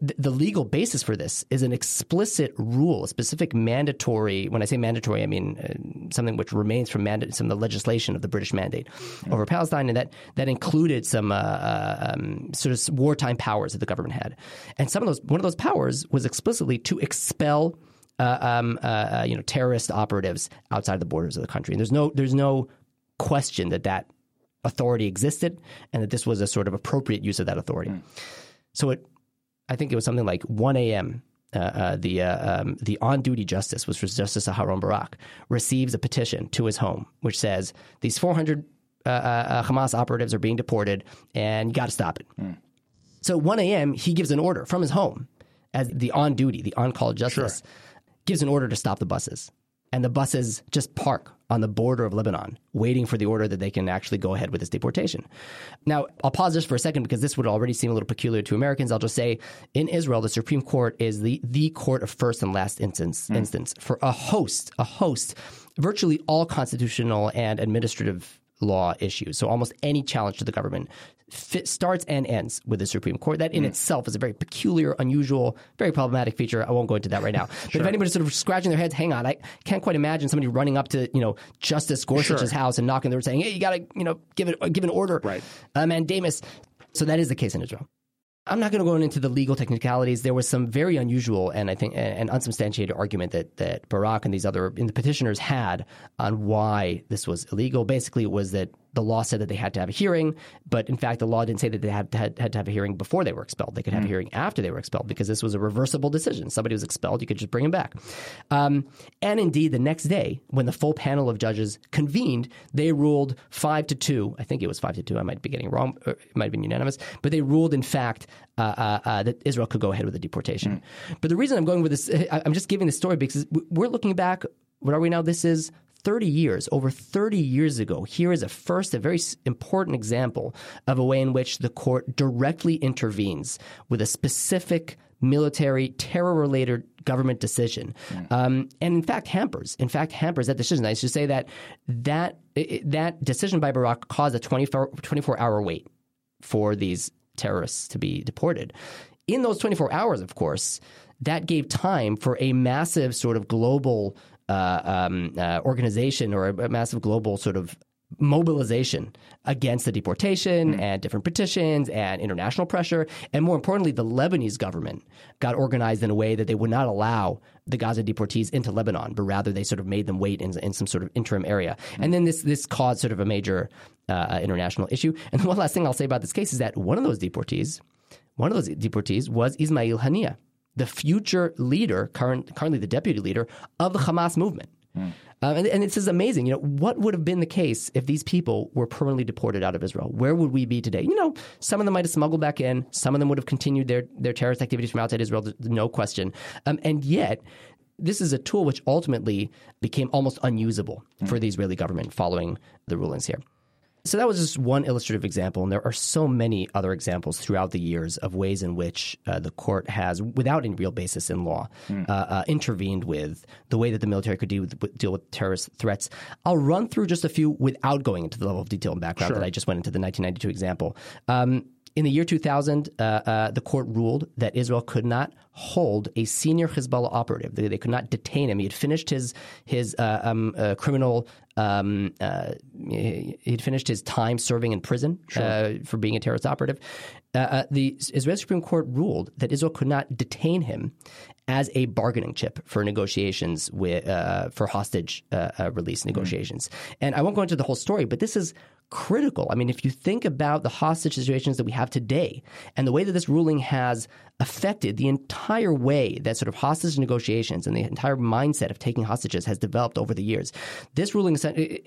the legal basis for this is an explicit rule, a specific mandatory. When I say mandatory, I mean uh, something which remains from mandate, some of the legislation of the British Mandate mm-hmm. over Palestine, and that that included some uh, um, sort of wartime powers that the government had, and some of those one of those powers was explicitly to expel. Uh, um, uh, you know, terrorist operatives outside the borders of the country. And there's no, there's no question that that authority existed and that this was a sort of appropriate use of that authority. Mm. So it, I think it was something like one a.m. Uh, uh, the uh, um, the on-duty justice, which was Justice Aharon Barak, receives a petition to his home, which says these four hundred uh, uh, Hamas operatives are being deported and you got to stop it. Mm. So at one a.m. he gives an order from his home as the on-duty, the on-call justice. Sure. Gives an order to stop the buses. And the buses just park on the border of Lebanon, waiting for the order that they can actually go ahead with this deportation. Now, I'll pause this for a second because this would already seem a little peculiar to Americans. I'll just say in Israel, the Supreme Court is the, the court of first and last instance, mm. instance for a host, a host, virtually all constitutional and administrative law issues. So almost any challenge to the government fit, starts and ends with the Supreme Court. That in mm. itself is a very peculiar, unusual, very problematic feature. I won't go into that right now. But sure. if anybody's sort of scratching their heads, hang on, I can't quite imagine somebody running up to, you know, Justice Gorsuch's sure. house and knocking on the door saying, hey, you got to, you know, give it, give an order. Right. Uh, mandamus. So that is the case in Israel. I'm not going to go into the legal technicalities. There was some very unusual and I think an unsubstantiated argument that that Barak and these other and the petitioners had on why this was illegal. Basically, it was that the law said that they had to have a hearing, but in fact, the law didn't say that they had, had, had to have a hearing before they were expelled. They could have mm. a hearing after they were expelled because this was a reversible decision. Somebody was expelled. You could just bring him back. Um, and indeed, the next day, when the full panel of judges convened, they ruled five to two. I think it was five to two. I might be getting it wrong. Or it might have been unanimous. But they ruled, in fact, uh, uh, uh, that Israel could go ahead with the deportation. Mm. But the reason I'm going with this, I'm just giving this story because we're looking back. What are we now? This is thirty years, over thirty years ago. Here is a first, a very important example of a way in which the court directly intervenes with a specific military terror-related government decision, um, and in fact hampers. In fact, hampers that decision. I should say that that it, that decision by Barak caused a twenty-four hour wait for these terrorists to be deported. In those twenty-four hours, of course, that gave time for a massive sort of global Uh, um, uh, organization or a, a massive global sort of mobilization against the deportation mm. and different petitions and international pressure. And more importantly, the Lebanese government got organized in a way that they would not allow the Gaza deportees into Lebanon, but rather they sort of made them wait in, in some sort of interim area. Mm. And then this this caused sort of a major uh, international issue. And one last thing I'll say about this case is that one of those deportees, one of those deportees was Ismail Haniyeh, the future leader, current, currently the deputy leader of the Hamas movement. Mm. Uh, and, and this is amazing. You know, what would have been the case if these people were permanently deported out of Israel? Where would we be today? You know, some of them might have smuggled back in. Some of them would have continued their, their terrorist activities from outside Israel, no question. Um, and yet, this is a tool which ultimately became almost unusable mm. for the Israeli government following the rulings here. So that was just one illustrative example, and there are so many other examples throughout the years of ways in which uh, the court has, without any real basis in law, mm. uh, uh, intervened with the way that the military could deal with, deal with terrorist threats. I'll run through just a few without going into the level of detail and background sure. that I just went into the nineteen ninety-two example. Um, in the year two thousand, uh, uh, the court ruled that Israel could not hold a senior Hezbollah operative. They, they could not detain him. He had finished his his uh, um, uh, criminal um, uh, he had finished his time serving in prison sure. uh, for being a terrorist operative. Uh, uh, the Israeli Supreme Court ruled that Israel could not detain him as a bargaining chip for negotiations with uh, for hostage uh, uh, release negotiations. Mm-hmm. And I won't go into the whole story, but this is critical. I mean, if you think about the hostage situations that we have today and the way that this ruling has affected the entire way that sort of hostage negotiations and the entire mindset of taking hostages has developed over the years. This ruling,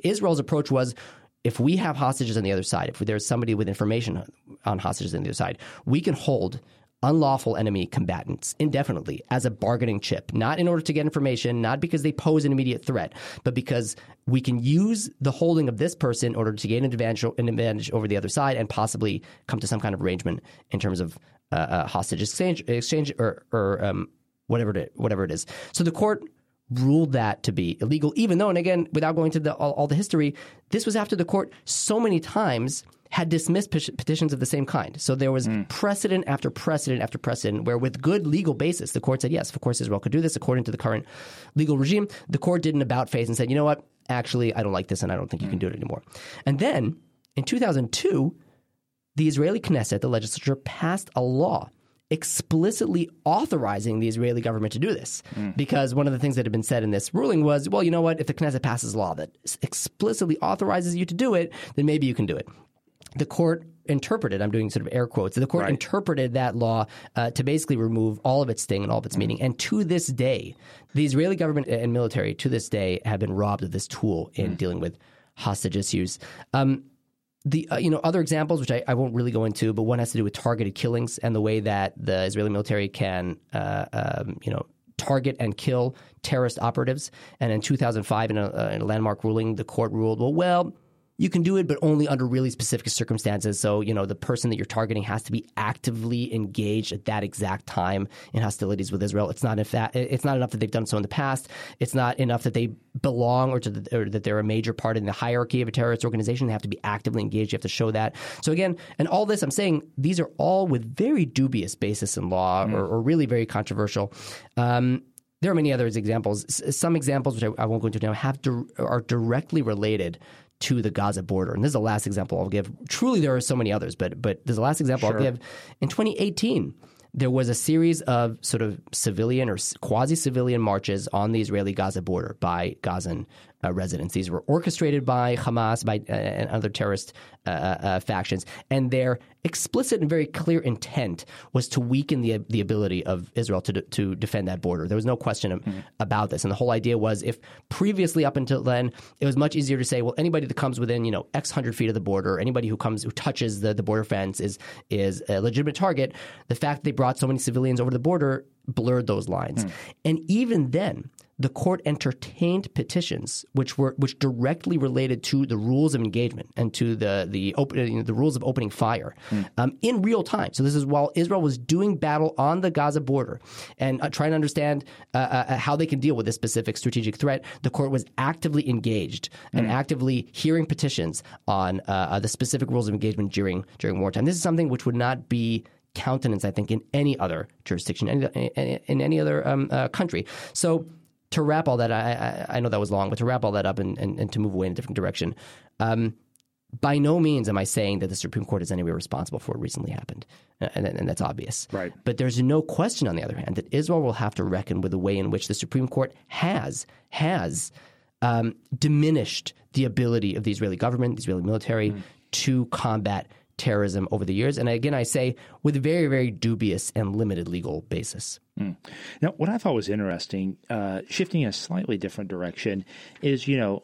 Israel's approach was, if we have hostages on the other side, if there's somebody with information on hostages on the other side, we can hold unlawful enemy combatants indefinitely as a bargaining chip, not in order to get information, not because they pose an immediate threat, but because we can use the holding of this person in order to gain an advantage, an advantage over the other side and possibly come to some kind of arrangement in terms of uh, uh, hostage exchange, exchange or, or um, whatever it, whatever it is. So the court ruled that to be illegal, even though, and again, without going to the, all, all the history, this was after the court so many times had dismissed petitions of the same kind. So there was mm. precedent after precedent after precedent where with good legal basis, the court said, yes, of course Israel could do this according to the current legal regime. The court did an about-face and said, you know what, actually, I don't like this and I don't think you can do it anymore. And then in two thousand two, the Israeli Knesset, the legislature, passed a law explicitly authorizing the Israeli government to do this. Mm. Because one of the things that had been said in this ruling was, well, you know what, if the Knesset passes a law that explicitly authorizes you to do it, then maybe you can do it. The court interpreted, I'm doing sort of air quotes, the court right. interpreted that law uh, to basically remove all of its sting and all of its meaning. And to this day, the Israeli government and military to this day have been robbed of this tool in mm. dealing with hostage issues. Um, the uh, you know other examples, which I, I won't really go into, but one has to do with targeted killings and the way that the Israeli military can, uh, um, you know, target and kill terrorist operatives. And in two thousand five, in a, uh, in a landmark ruling, the court ruled, well, well, you can do it, but only under really specific circumstances. So, you know, the person that you're targeting has to be actively engaged at that exact time in hostilities with Israel. It's not in fact, it's not enough that they've done so in the past. It's not enough that they belong or, to the, or that they're a major part in the hierarchy of a terrorist organization. They have to be actively engaged. You have to show that. So again, and all this, I'm saying these are all with very dubious basis in law mm. or, or really very controversial. Um, there are many other examples. S- some examples, which I, I won't go into now, have to, are directly related to the Gaza border. And this is the last example I'll give. Truly, there are so many others, but but this is the last example sure. I'll give. In twenty eighteen, there was a series of sort of civilian or quasi-civilian marches on the Israeli-Gaza border by Gazan uh, residents. These were orchestrated by Hamas by uh, and other terrorist uh, uh, factions, and their explicit and very clear intent was to weaken the the ability of Israel to de- to defend that border. There was no question of, mm-hmm. about this, and the whole idea was, if previously up until then it was much easier to say, well, anybody that comes within you know X hundred feet of the border, anybody who comes who touches the, the border fence is is a legitimate target. The fact that they brought so many civilians over the border blurred those lines. Mm. And even then, the court entertained petitions which were which directly related to the rules of engagement and to the the open, you know, the rules of opening fire mm. um, in real time. So this is while Israel was doing battle on the Gaza border and uh, trying to understand uh, uh, how they can deal with this specific strategic threat. The court was actively engaged mm. and actively hearing petitions on uh, uh, the specific rules of engagement during during wartime. This is something which would not be countenance, I think, in any other jurisdiction, any, in any other um, uh, country. So to wrap all that, I, I, I know that was long, but to wrap all that up and, and, and to move away in a different direction, um, by no means am I saying that the Supreme Court is anywhere responsible for what recently happened, and, and, and that's obvious. Right. But there's no question, on the other hand, that Israel will have to reckon with the way in which the Supreme Court has, has um, diminished the ability of the Israeli government, the Israeli military, mm. to combat terrorism over the years. And again, I say with a very, very dubious and limited legal basis. Mm. Now, what I thought was interesting, uh, shifting in a slightly different direction, is, you know,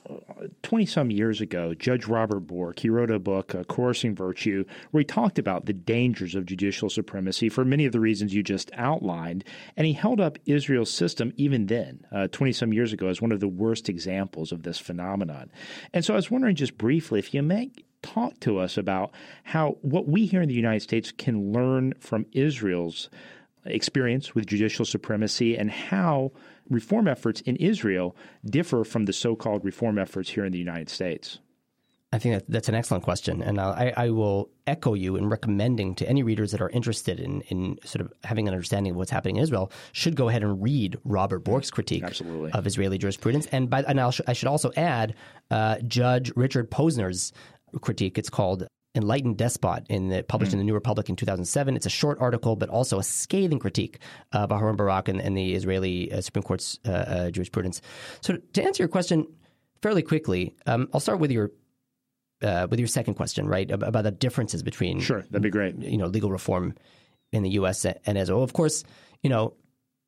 twenty-some years ago, Judge Robert Bork, he wrote a book, uh, Coercing Virtue, where he talked about the dangers of judicial supremacy for many of the reasons you just outlined. And he held up Israel's system even then, uh, twenty-some years ago, as one of the worst examples of this phenomenon. And so I was wondering just briefly, if you make talk to us about how what we here in the United States can learn from Israel's experience with judicial supremacy and how reform efforts in Israel differ from the so-called reform efforts here in the United States. I think that, that's an excellent question, and I, I will echo you in recommending to any readers that are interested in, in sort of having an understanding of what's happening in Israel should go ahead and read Robert Bork's critique Absolutely. Of Israeli jurisprudence, and, by, and I'll, I should also add uh, Judge Richard Posner's critique. It's called Enlightened Despot, in the, published mm. in the New Republic in two thousand seven. It's a short article, but also a scathing critique of Aharon Barak and, and the Israeli uh, Supreme Court's uh, uh, jurisprudence. So to answer your question fairly quickly, um, I'll start with your uh, with your second question, right, about the differences between sure, that'd be great. You know, legal reform in the U S and Israel. Of course, you know,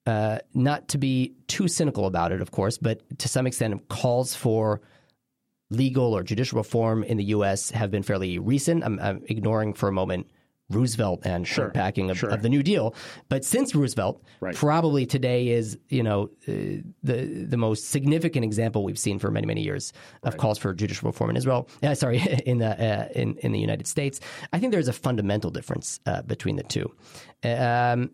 uh, not to be too cynical about it, of course, but to some extent it calls for legal or judicial reform in the U S have been fairly recent. I'm, I'm ignoring for a moment Roosevelt and sure, unpacking of, sure. of the New Deal. But since Roosevelt, right. probably today is, you know, uh, the the most significant example we've seen for many, many years of right. calls for judicial reform in Israel. Uh, sorry, in the uh, in in the United States. I think there's a fundamental difference uh, between the two. Um,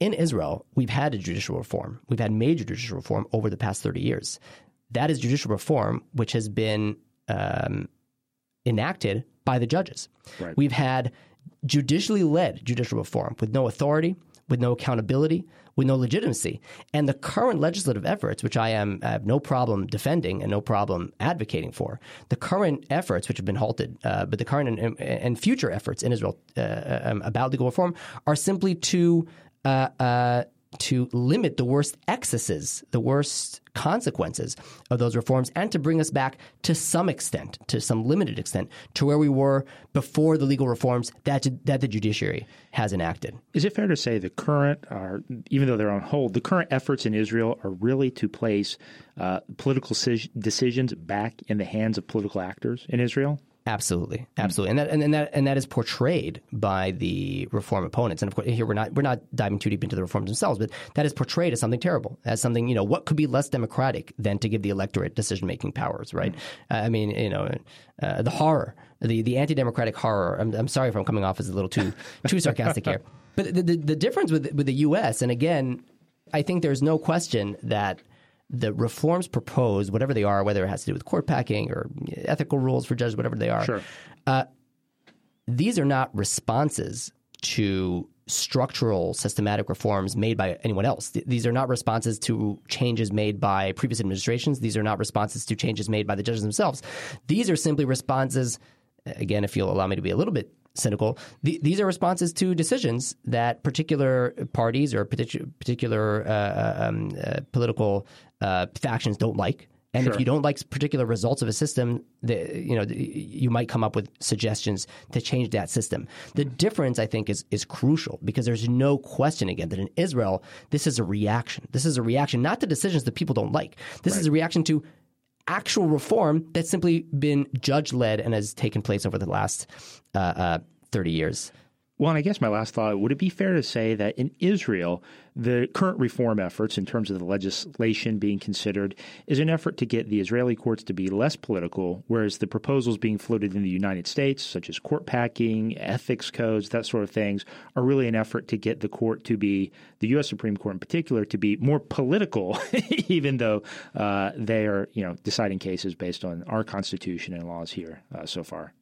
in Israel, we've had a judicial reform. We've had major judicial reform over the past thirty years. That is judicial reform, which has been um, enacted by the judges. Right. We've had judicially led judicial reform with no authority, with no accountability, with no legitimacy. And the current legislative efforts, which I am I have no problem defending and no problem advocating for, the current efforts, which have been halted, uh, but the current and, and future efforts in Israel uh, um, about legal reform are simply to uh, uh, to limit the worst excesses, the worst consequences of those reforms, and to bring us back to some extent, to some limited extent, to where we were before the legal reforms that that the judiciary has enacted. Is it fair to say the current, or even though they're on hold, the current efforts in Israel are really to place uh, political se- decisions back in the hands of political actors in Israel? Absolutely, absolutely, and that and, and that and that is portrayed by the reform opponents. And of course, here we're not we're not diving too deep into the reforms themselves, but that is portrayed as something terrible, as something, you know, what could be less democratic than to give the electorate decision making powers, right? Mm-hmm. Uh, I mean, you know, uh, the horror, the the anti-democratic horror. I'm, I'm sorry if I'm coming off as a little too too sarcastic here, but the, the the difference with with the U S, and again, I think there's no question that the reforms proposed, whatever they are, whether it has to do with court packing or ethical rules for judges, whatever they are, sure. uh, these are not responses to structural, systematic reforms made by anyone else. Th- these are not responses to changes made by previous administrations. These are not responses to changes made by the judges themselves. These are simply responses, again, if you'll allow me to be a little bit cynical, th- these are responses to decisions that particular parties or partic- particular uh, um, uh, political Uh, factions don't like, And sure. if you don't like particular results of a system, the, you know, the, you might come up with suggestions to change that system. The difference, I think, is is crucial, because there's no question, again, that in Israel, this is a reaction. This is a reaction not to decisions that people don't like. This right. is a reaction to actual reform that's simply been judge-led and has taken place over the last uh, uh, thirty years. Well, and I guess my last thought, would it be fair to say that in Israel, the current reform efforts in terms of the legislation being considered is an effort to get the Israeli courts to be less political, whereas the proposals being floated in the United States, such as court packing, ethics codes, that sort of things, are really an effort to get the court to be, the U S. Supreme Court in particular, to be more political, even though uh, they are, you know, deciding cases based on our Constitution and laws here uh, so far?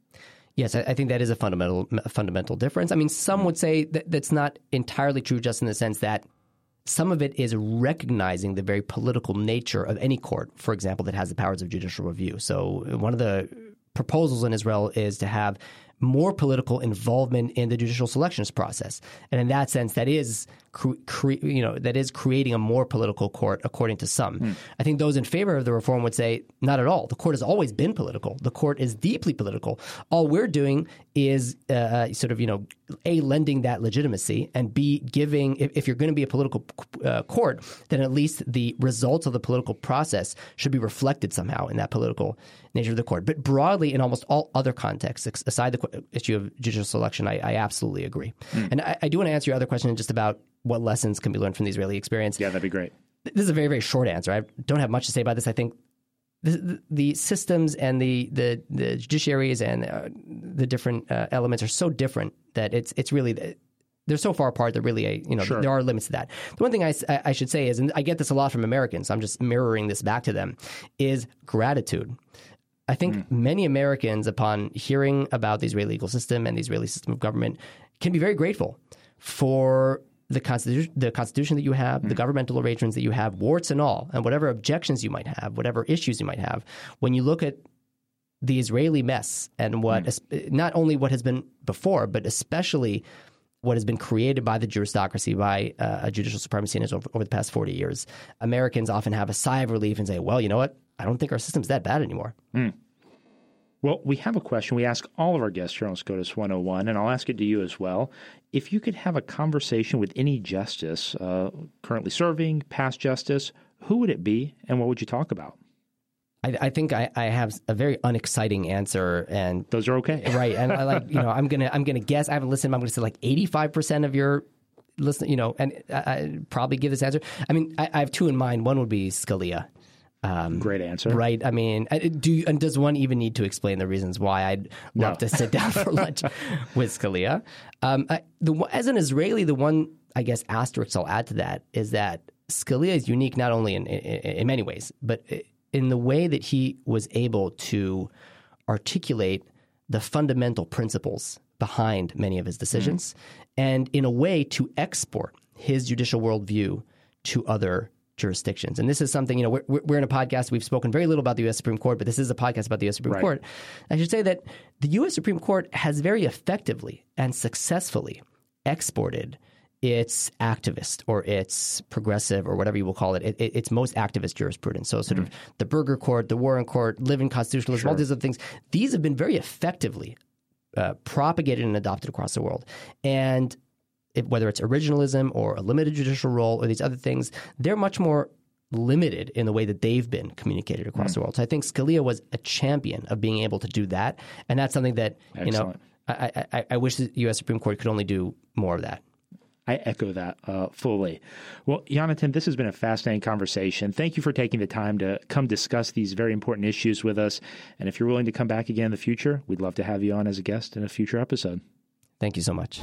Yes, I think that is a fundamental a fundamental difference. I mean, some would say that that's not entirely true, just in the sense that some of it is recognizing the very political nature of any court, for example, that has the powers of judicial review. So one of the proposals in Israel is to have more political involvement in the judicial selections process. And in that sense, that is cre- cre- you know, that is creating a more political court, according to some. Mm. I think those in favor of the reform would say, not at all. The court has always been political. The court is deeply political. All we're doing is uh, sort of, you know, A, lending that legitimacy, and B, giving, if, if you're going to be a political uh, court, then at least the results of the political process should be reflected somehow in that political nature of the court. But broadly, in almost all other contexts, aside the issue of judicial selection, I, I absolutely agree. Mm. And I, I do want to answer your other question just about what lessons can be learned from the Israeli experience. Yeah, that'd be great. This is a very, very short answer. I don't have much to say about this. I think the, the systems and the, the, the judiciaries and uh, the different uh, elements are so different that it's it's really – they're so far apart that really, a, you know, sure. there are limits to that. The one thing I, I should say is, and I get this a lot from Americans, so I'm just mirroring this back to them, is gratitude. I think mm. many Americans, upon hearing about the Israeli legal system and the Israeli system of government, can be very grateful for the constitution, the constitution that you have, mm. the governmental arrangements that you have, warts and all, and whatever objections you might have, whatever issues you might have. When you look at the Israeli mess and what, mm. not only what has been before, but especially what has been created by the juristocracy, by uh, judicial supremacy in Israel over the past forty years, Americans often have a sigh of relief and say, well, you know what? I don't think our system's that bad anymore. Mm. Well, we have a question we ask all of our guests here on SCOTUS one oh one, and I'll ask it to you as well. If you could have a conversation with any justice, uh, currently serving, past justice, who would it be and what would you talk about? I, I think I, I have a very unexciting answer, and those are okay. Right. And I like, you know, I'm going to, I'm going to guess, I haven't listened, I'm going to say like eighty-five percent of your listen, you know, and I, I probably give this answer. I mean, I, I have two in mind. One would be Scalia. Um, Great answer. Right. I mean, do you, and does one even need to explain the reasons why I'd love no. to sit down for lunch with Scalia? Um, I, the, as an Israeli, the one, I guess, asterisk I'll add to that is that Scalia is unique not only in, in, in many ways, but in the way that he was able to articulate the fundamental principles behind many of his decisions mm-hmm. and in a way to export his judicial worldview to other jurisdictions. And this is something, you know, we're, we're in a podcast, we've spoken very little about the U S. Supreme Court, but this is a podcast about the U S. Supreme right. Court. I should say that the U S. Supreme Court has very effectively and successfully exported its activist or its progressive or whatever you will call it, it, it its most activist jurisprudence. So sort mm. of the Burger Court, the Warren Court, Levin constitutionalism, sure. all these other things. These have been very effectively uh, propagated and adopted across the world. And It, whether it's originalism or a limited judicial role or these other things, they're much more limited in the way that they've been communicated across mm. the world. So I think Scalia was a champion of being able to do that. And that's something that, Excellent. you know, I, I, I wish the U S. Supreme Court could only do more of that. I echo that uh, fully. Well, Yonatan, this has been a fascinating conversation. Thank you for taking the time to come discuss these very important issues with us. And if you're willing to come back again in the future, we'd love to have you on as a guest in a future episode. Thank you so much.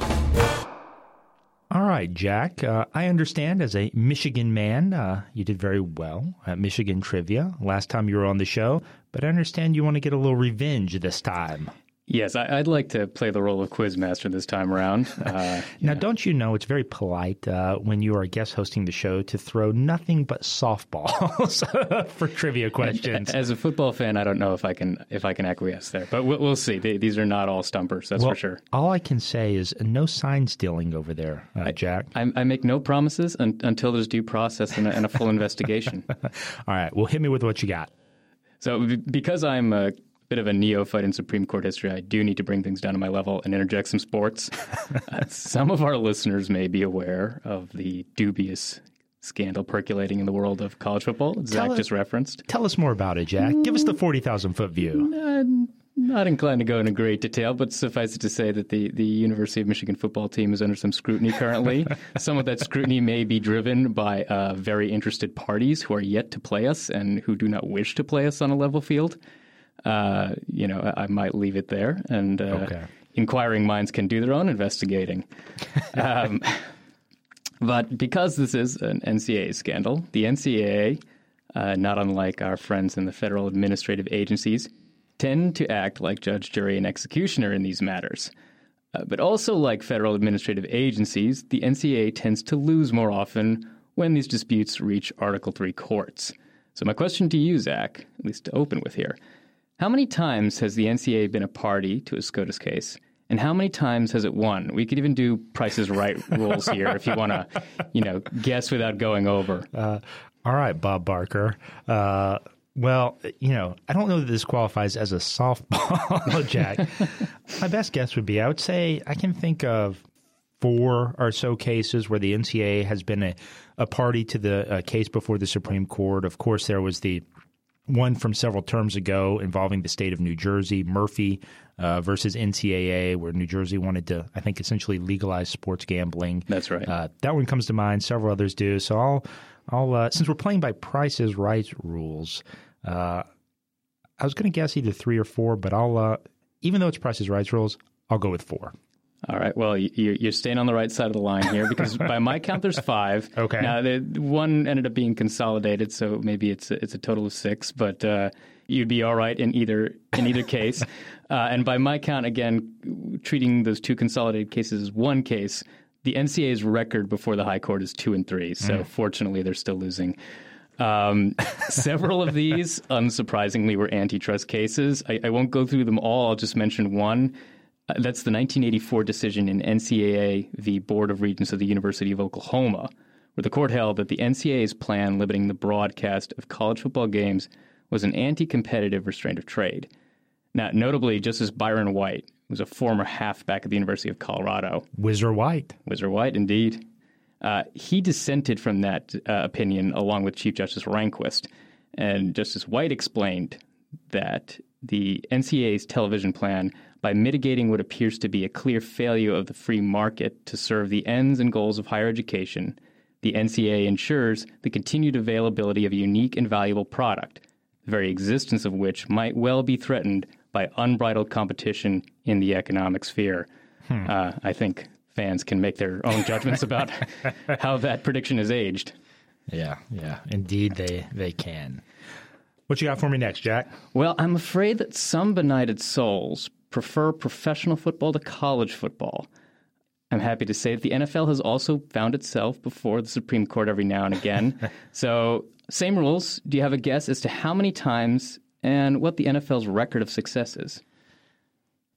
All right, Jack. Uh, I understand as a Michigan man, uh, you did very well at Michigan Trivia last time you were on the show, but I understand you want to get a little revenge this time. Yes, I, I'd like to play the role of Quizmaster this time around. Uh, now, know. don't you know it's very polite uh, when you are a guest hosting the show to throw nothing but softballs for trivia questions? As a football fan, I don't know if I can if I can acquiesce there, but we'll, we'll see. They, these are not all stumpers, that's well, for sure. All I can say is no sign stealing over there, uh, I, Jack. I, I make no promises un- until there's due process and a, and a full investigation. All right, well, hit me with what you got. So because I'm a bit of a neophyte in Supreme Court history, I do need to bring things down to my level and interject some sports. uh, some of our listeners may be aware of the dubious scandal percolating in the world of college football. Zach us, just referenced. Tell us more about it, Jack. Mm, Give us the forty thousand foot view. Uh, Not inclined to go into great detail, but suffice it to say that the, the University of Michigan football team is under some scrutiny currently. Some of that scrutiny may be driven by uh, very interested parties who are yet to play us and who do not wish to play us on a level field. Uh, you know, I, I might leave it there. And uh, okay. Inquiring minds can do their own investigating. um, but because this is an N C A A scandal, the N C A A, uh, not unlike our friends in the federal administrative agencies, tend to act like judge, jury, and executioner in these matters. Uh, but also like federal administrative agencies, the N C A A tends to lose more often when these disputes reach Article three courts. So my question to you, Zach, at least to open with here, how many times has the N C A A been a party to a SCOTUS case, and how many times has it won? We could even do Price is Right rules here if you want to, you know, guess without going over. Uh, all right, Bob Barker. Uh Well, you know, I don't know that this qualifies as a softball, Jack. My best guess would be, I would say I can think of four or so cases where the N C A A has been a, a party to the uh, case before the Supreme Court. Of course, there was the one from several terms ago involving the state of New Jersey, Murphy uh, versus N C A A, where New Jersey wanted to, I think, essentially legalize sports gambling. That's right. Uh, that one comes to mind. Several others do. So I'll, I'll uh, since we're playing by Price is Right rules, uh, I was going to guess either three or four, but I'll, uh, even though it's Price is Right rules, I'll go with four. All right. Well, you, you're staying on the right side of the line here because by my count, there's five. Okay. Now, the, one ended up being consolidated, so maybe it's a, it's a total of six, but uh, you'd be all right in either in either case. uh, and by my count, again, treating those two consolidated cases as one case, the N C A A's record before the high court is two and three, so mm. fortunately, they're still losing. Um, several of these, unsurprisingly, were antitrust cases. I, I won't go through them all. I'll just mention one. Uh, that's the nineteen eighty-four decision in N C A A v. Board of Regents of the University of Oklahoma, where the court held that the N C A A's plan limiting the broadcast of college football games was an anti-competitive restraint of trade. Now, notably, Justice Byron White was a former halfback at the University of Colorado. Whizzer White. Whizzer White, indeed. Uh, he dissented from that uh, opinion along with Chief Justice Rehnquist, and Justice White explained that the N C A A's television plan, by mitigating what appears to be a clear failure of the free market to serve the ends and goals of higher education, the N C A A ensures the continued availability of a unique and valuable product, the very existence of which might well be threatened by unbridled competition in the economic sphere. Hmm. Uh, I think fans can make their own judgments about how that prediction is aged. Yeah, yeah, indeed they, they can. What you got for me next, Jack? Well, I'm afraid that some benighted souls prefer professional football to college football. I'm happy to say that the N F L has also found itself before the Supreme Court every now and again. So, same rules. Do you have a guess as to how many times and what the N F L's record of success is?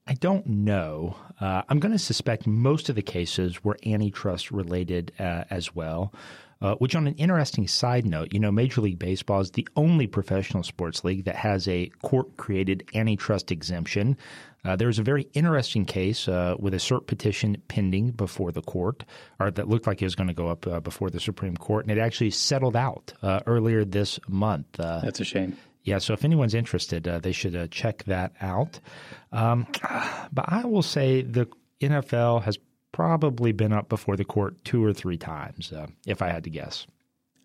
I don't know. Uh, I'm going to suspect most of the cases were antitrust-related uh, as well. Uh, which, on an interesting side note, you know, Major League Baseball is the only professional sports league that has a court-created antitrust exemption. Uh, there's a very interesting case uh, with a cert petition pending before the court, or that looked like it was going to go up uh, before the Supreme Court, and it actually settled out uh, earlier this month. Uh, That's a shame. Yeah, so if anyone's interested, uh, they should uh, check that out. Um, but I will say the N F L has probably been up before the court two or three times, uh, if I had to guess.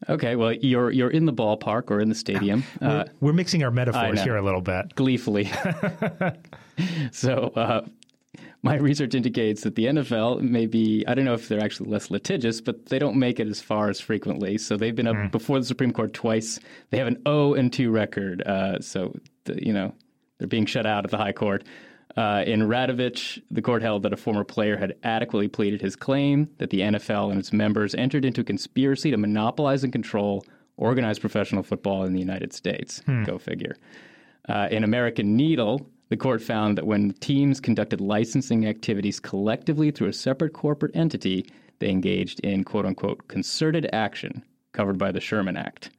Okay, well, you're you're in the ballpark or in the stadium. we're, uh, we're mixing our metaphors here a little bit. Gleefully. So uh, my research indicates that the N F L may be, I don't know if they're actually less litigious, but they don't make it as far as frequently. So they've been up mm. before the Supreme Court twice. They have an oh and two record. Uh, so, the, you know, they're being shut out at the high court. Uh, in Radovich, the court held that a former player had adequately pleaded his claim that the N F L and its members entered into a conspiracy to monopolize and control organized professional football in the United States. Hmm. Go figure. Uh, in American Needle, the court found that when teams conducted licensing activities collectively through a separate corporate entity, they engaged in, quote-unquote, concerted action covered by the Sherman Act.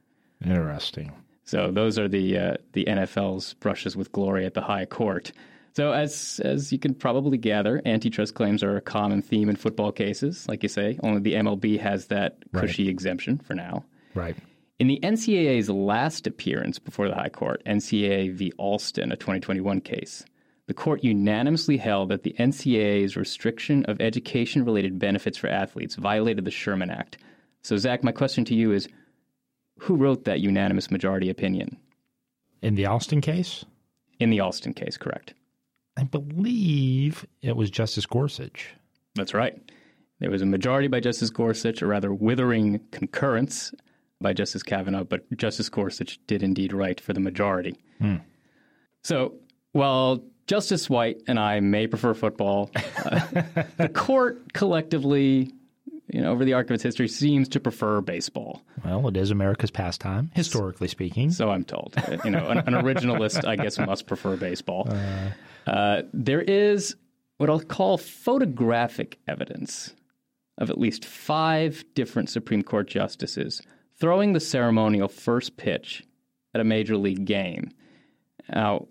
Interesting. So those are the uh, the N F L's brushes with glory at the high court. So as as you can probably gather, antitrust claims are a common theme in football cases. Like you say, only the M L B has that cushy right. exemption for now. Right. In the N C A A's last appearance before the high court, N C A A v. Alston, a twenty twenty-one case, the court unanimously held that the N C A A's restriction of education-related benefits for athletes violated the Sherman Act. So, Zach, my question to you is, who wrote that unanimous majority opinion? In the Alston case? In the Alston case, correct. I believe it was Justice Gorsuch. That's right. There was a majority by Justice Gorsuch, a rather withering concurrence by Justice Kavanaugh, but Justice Gorsuch did indeed write for the majority. Hmm. So, while Justice White and I may prefer football, uh, the court collectively, you know, over the arc of its history, seems to prefer baseball. Well, it is America's pastime, historically speaking. So I'm told. You know, an, an originalist, I guess, must prefer baseball. Uh, uh, there is what I'll call photographic evidence of at least five different Supreme Court justices throwing the ceremonial first pitch at a major league game. Now,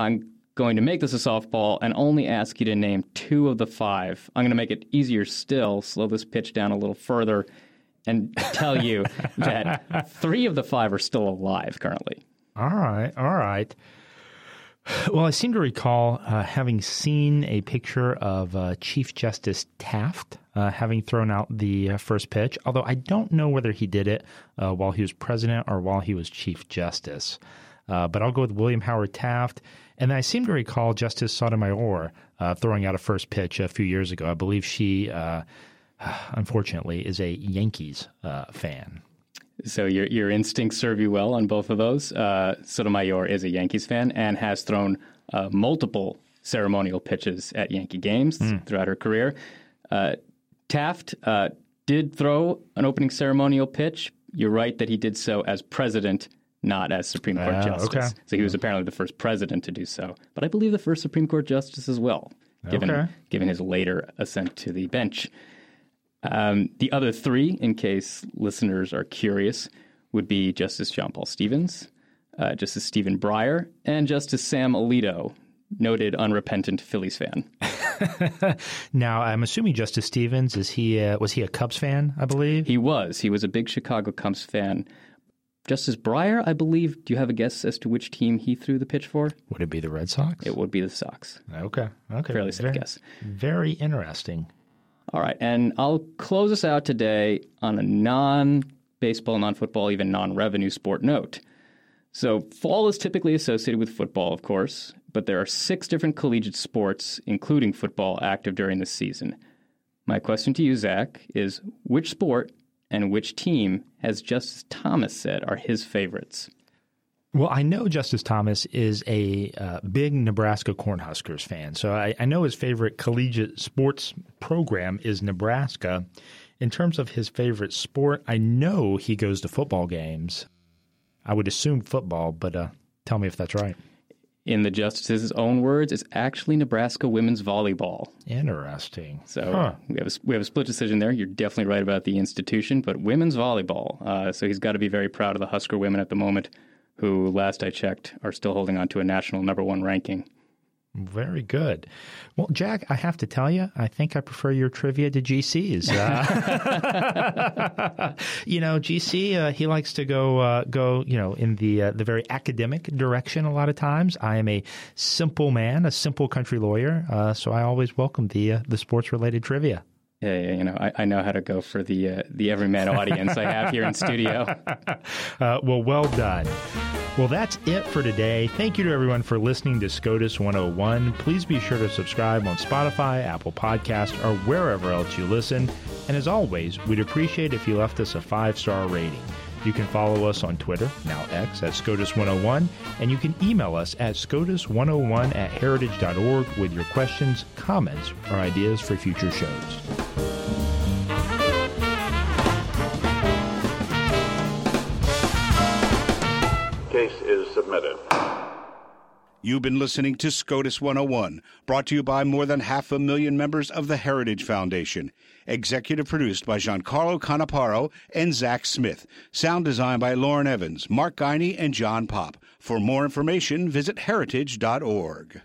I'm going to make this a softball and only ask you to name two of the five. I'm going to make it easier still, slow this pitch down a little further, and tell you that three of the five are still alive currently. All right, all right. Well, I seem to recall uh, having seen a picture of uh, Chief Justice Taft uh, having thrown out the uh, first pitch, although I don't know whether he did it uh, while he was president or while he was Chief Justice. Uh, but I'll go with William Howard Taft. And I seem to recall Justice Sotomayor uh, throwing out a first pitch a few years ago. I believe she, uh, unfortunately, is a Yankees uh, fan. So your your instincts serve you well on both of those. Uh, Sotomayor is a Yankees fan and has thrown uh, multiple ceremonial pitches at Yankee games mm. throughout her career. Uh, Taft uh, did throw an opening ceremonial pitch. You're right that he did so as president, not as Supreme Court uh, Justice. Okay. So he was apparently the first president to do so. But I believe the first Supreme Court Justice as well, given, okay. given his later ascent to the bench. Um, the other three, in case listeners are curious, would be Justice John Paul Stevens, uh, Justice Stephen Breyer, and Justice Sam Alito, noted unrepentant Phillies fan. Now, I'm assuming Justice Stevens, is he a, was he a Cubs fan, I believe? He was. He was a big Chicago Cubs fan. Justice Breyer, I believe, do you have a guess as to which team he threw the pitch for? Would it be the Red Sox? It would be the Sox. Okay. Okay. Fairly safe guess. Very interesting. All right. And I'll close us out today on a non-baseball, non-football, even non-revenue sport note. So fall is typically associated with football, of course, but there are six different collegiate sports, including football, active during the season. My question to you, Zach, is which sport and which team has Justice Thomas said are his favorites? Well, I know Justice Thomas is a uh, big Nebraska Cornhuskers fan, so I, I know his favorite collegiate sports program is Nebraska. In terms of his favorite sport, I know he goes to football games. I would assume football, but uh, tell me if that's right. In the Justice's own words, it's actually Nebraska women's volleyball. Interesting. So huh. we have a, we have a split decision there. You're definitely right about the institution, but women's volleyball. Uh, so he's got to be very proud of the Husker women at the moment, who, last I checked, are still holding on to a national number one ranking. Very good. Well, Jack, I have to tell you, I think I prefer your trivia to G C's. Uh, you know, G C, uh, he likes to go, uh, go, you know, in the uh, the very academic direction a lot of times. I am a simple man, a simple country lawyer, uh, so I always welcome the uh, the sports-related trivia. Yeah, yeah, you know, I, I know how to go for the uh, the everyman audience I have here in studio. Uh, well, well done. Well, that's it for today. Thank you to everyone for listening to SCOTUS one oh one. Please be sure to subscribe on Spotify, Apple Podcasts, or wherever else you listen. And as always, we'd appreciate if you left us a five-star rating. You can follow us on Twitter, now X, at SCOTUS one oh one, and you can email us at scotus one oh one at heritage dot org with your questions, comments, or ideas for future shows. Case is submitted. You've been listening to SCOTUS one oh one, brought to you by more than half a million members of the Heritage Foundation. Executive produced by Giancarlo Conoparo and Zach Smith. Sound designed by Lauren Evans, Mark Guiney, and John Pop. For more information, visit heritage dot org.